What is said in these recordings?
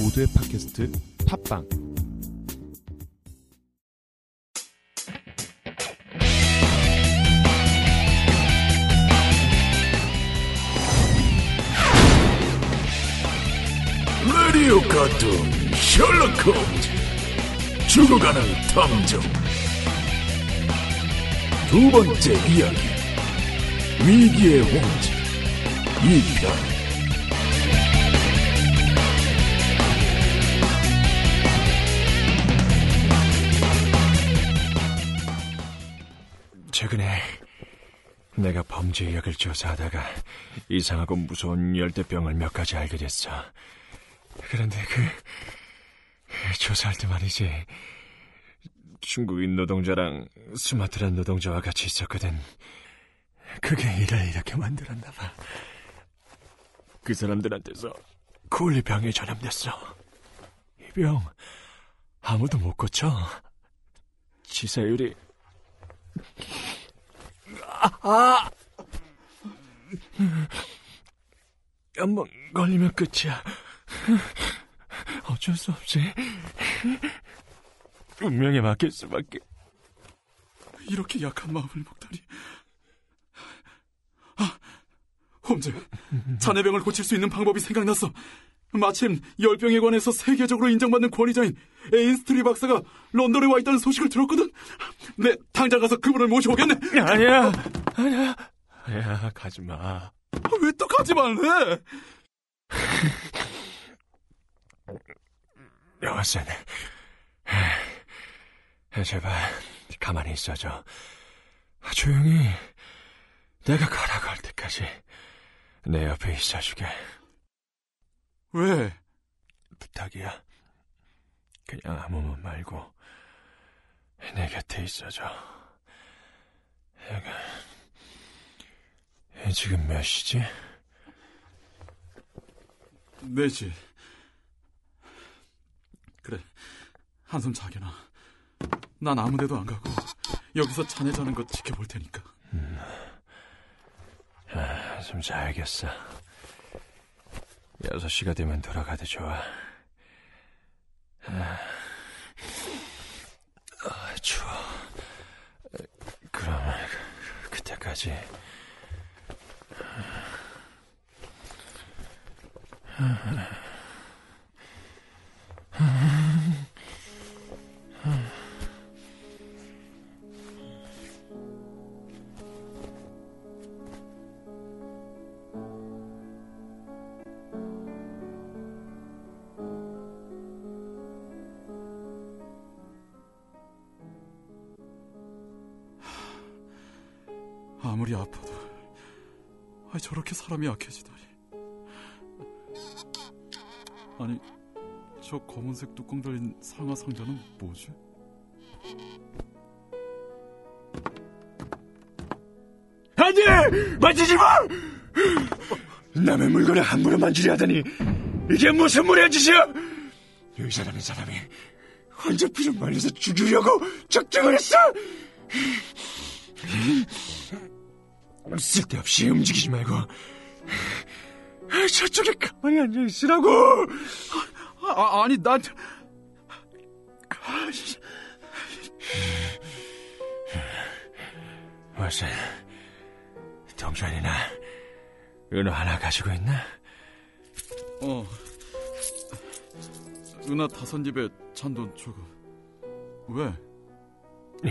모두의 팟캐스트 팟빵. 라디오 카툰 셜록홈즈 죽어가는 탐정 두 번째 이야기 위기의 홈즈 2편. 최근에 내가 범죄의 약을 조사하다가 이상하고 무서운 열대병을 몇 가지 알게 됐어. 그런데 조사할 때 말이지, 중국인 노동자랑 스마트란 노동자와 같이 있었거든. 그게 일을 이렇게 만들었나 봐. 그 사람들한테서 콜리병이 전염됐어. 이 병 아무도 못 고쳐. 치사율이 한번 걸리면 끝이야. 어쩔 수 없지. 운명에 맡길 수밖에. 이렇게 약한 마음을 먹다니. 홈즈, 자네 병을 고칠 수 있는 방법이 생각났어. 마침 열병에 관해서 세계적으로 인정받는 권위자인 에인스트리 박사가 런던에 와 있다는 소식을 들었거든. 네, 당장 가서 그분을 모셔오겠네. 아니야. 야, 가지마. 왜 또 가지 말래? 여하튼 제발 가만히 있어줘. 조용히 내가 가라고 할 때까지 내 옆에 있어주게. 왜? 부탁이야. 그냥 아무 말 말고 내 곁에 있어줘. 내가 지금 몇 시지? 4시. 그래, 한숨 자게나. 난 아무 데도 안 가고 여기서 자네 자는 거 지켜볼 테니까. 좀 자야겠어. 6시가 되면 돌아가도 좋아. 추워. 그럼 그때까지. 아무리 아파도 저렇게 사람이 약해지다니. 아니, 저 검은색 뚜껑 달린 상하 상자는 뭐지? 안돼! 만지지 마! 남의 물건을 함부로 만지려 하다니, 이게 무슨 무례한 짓이야! 이 사람이 환자피를 말려서 죽이려고 작정을 했어! 쓸데없이 움직이지 말고 저쪽에 가만히 앉아있으라고. 아니 난 무슨 동전이나 은어 하나 가지고 있나? 은어 5입에 잔돈 조금. 왜?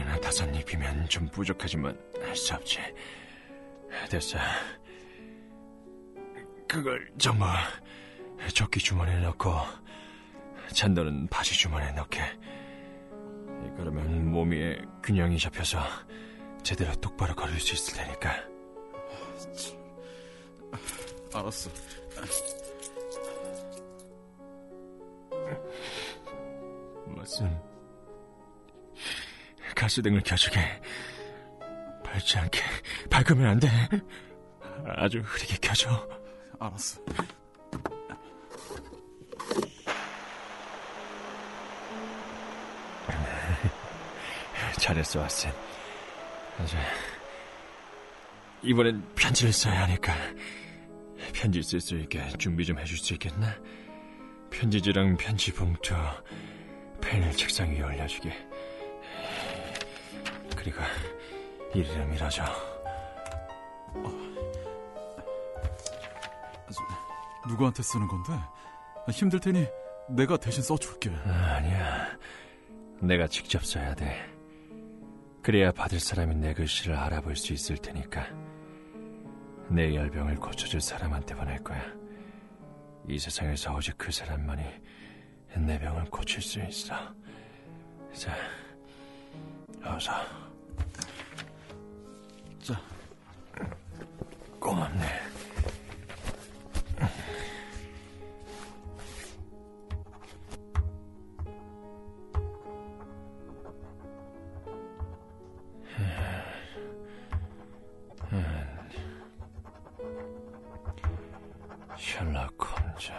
은어 5입이면 좀 부족하지만 할 수 없지. 됐어. 그걸 전부 조끼 주머니에 넣고 잔돈은 바지 주머니에 넣게. 그러면 몸에 균형이 잡혀서 제대로 똑바로 걸을 수 있을 테니까. 알았어. 무슨 가스등을 켜주게. 밟지 않게. 밟으면 안 돼. 아주 흐리게 켜줘. 알았어. 잘했어, 왓슨. 이번엔 편지를 써야 하니까 편지 쓸 수 있게 준비 좀 해줄 수 있겠나? 편지지랑 편지 봉투, 펜을 책상 위에 올려주게. 그리고 이름 밀어줘. 누구한테 쓰는 건데? 힘들 테니 내가 대신 써줄게. 아니야, 내가 직접 써야 돼. 그래야 받을 사람이 내 글씨를 알아볼 수 있을 테니까. 내 열병을 고쳐줄 사람한테 보낼 거야. 이 세상에서 오직 그 사람만이 내 병을 고칠 수 있어. 자, 어서. 자, 고맙네. 셜록홈즈.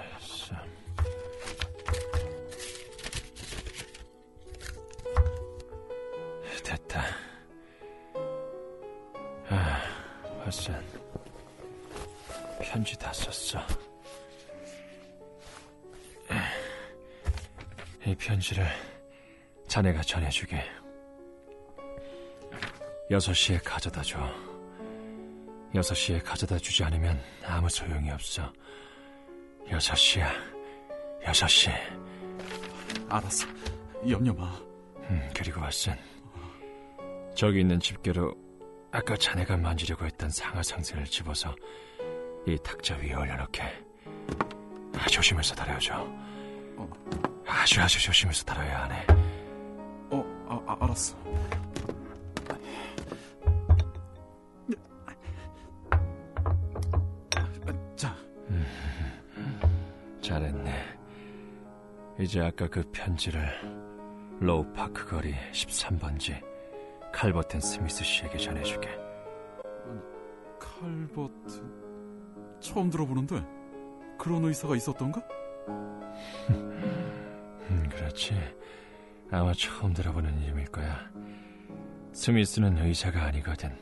됐다. 아, 벌써 편지 다 썼어. 이 편지를 자네가 전해주게. 6시에 가져다줘. 6시에 가져다 주지 않으면 아무 소용이 없어. 6시야. 6시. 알았어. 염려 마. 그리고 왓슨, 저기 있는 집게로 아까 자네가 만지려고 했던 상하 상세를 집어서 이 탁자 위에 올려놓게. 조심해서 다려줘. 아주 조심해서 다려야 하네. 알았어. 잘했네. 이제 아까 그 편지를 로우파크 거리 13번지 칼버튼 스미스 씨에게 전해주게. 칼버튼... 처음 들어보는데 그런 의사가 있었던가? 그렇지. 아마 처음 들어보는 이름일 거야. 스미스는 의사가 아니거든.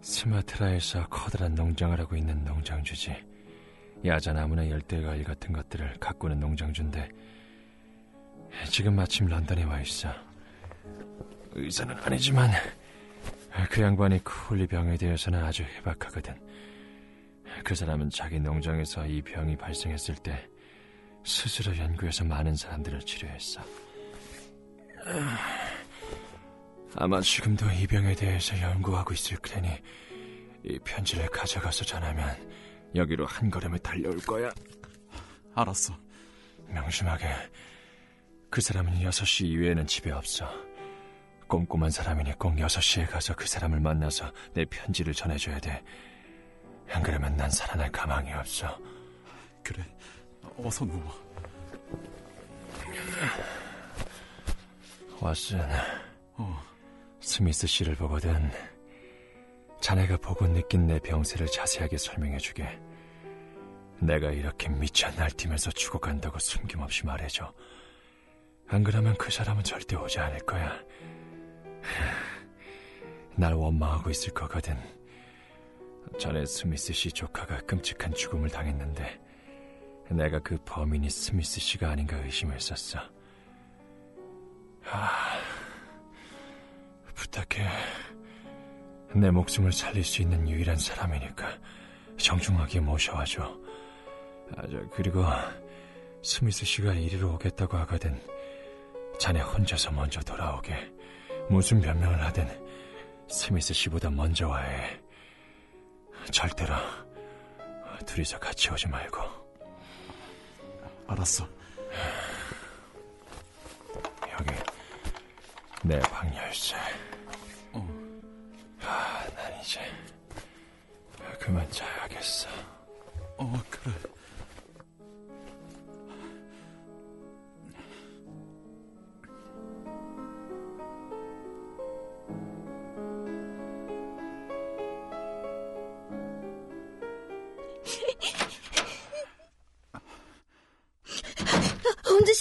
스마트라에서 커다란 농장을 하고 있는 농장주지. 야자나무나 열대과일 같은 것들을 가꾸는 농장주인데 지금 마침 런던에 와 있어. 의사는 아니지만 그 양반이 콜리 병에 대해서는 아주 해박하거든. 그 사람은 자기 농장에서 이 병이 발생했을 때 스스로 연구해서 많은 사람들을 치료했어. 아마 지금도 이 병에 대해서 연구하고 있을 테니 이 편지를 가져가서 전하면 여기로 한 걸음에 달려올 거야. 알았어. 명심하게. 그 사람은 6시 이외에는 집에 없어. 꼼꼼한 사람이니 꼭 6시에 가서 그 사람을 만나서 내 편지를 전해줘야 돼. 안 그러면 난 살아날 가망이 없어. 그래, 어서 누워. 왓슨, 스미스 씨를 보거든. 자네가 보고 느낀 내 병세를 자세하게 설명해주게. 내가 이렇게 미쳐 날뛰면서 죽어간다고 숨김없이 말해줘. 안 그러면 그 사람은 절대 오지 않을 거야. 날 원망하고 있을 거거든. 전에 스미스 씨 조카가 끔찍한 죽음을 당했는데 내가 그 범인이 스미스 씨가 아닌가 의심했었어. 부탁해. 내 목숨을 살릴 수 있는 유일한 사람이니까 정중하게 모셔와줘. 그리고 스미스 씨가 이리로 오겠다고 하거든. 자네 혼자서 먼저 돌아오게. 무슨 변명을 하든 스미스 씨보다 먼저 와야 해. 절대로 둘이서 같이 오지 말고. 알았어. 여기 내 방 열쇠. 난 이제 그만 자야겠어. 그래. 홈즈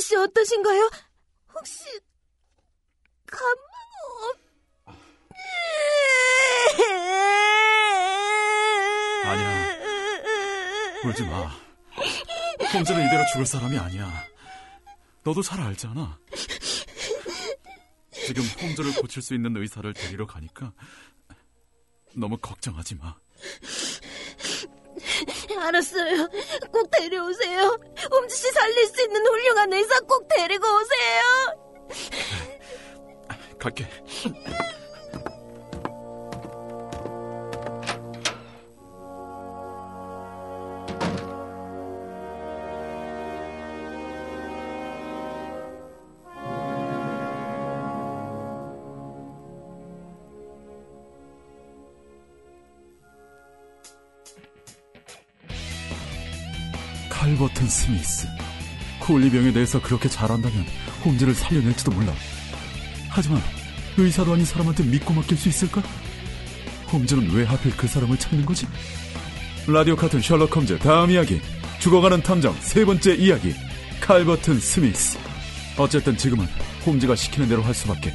씨 어떠신가요? 혹시 울지 마. 홈즈는 이대로 죽을 사람이 아니야. 너도 잘 알잖아. 지금 홈즈를 고칠 수 있는 의사를 데리러 가니까 너무 걱정하지 마. 알았어요. 꼭 데려오세요. 홈즈 씨 살릴 수 있는 훌륭한 의사 꼭 데리고 오세요. 갈게. 칼버튼 스미스, 콜리병에 대해서 그렇게 잘한다면 홈즈를 살려낼지도 몰라. 하지만 의사도 아닌 사람한테 믿고 맡길 수 있을까? 홈즈는 왜 하필 그 사람을 찾는 거지? 라디오 카툰 셜록홈즈 다음 이야기, 죽어가는 탐정 세 번째 이야기, 칼버튼 스미스. 어쨌든 지금은 홈즈가 시키는 대로 할 수밖에.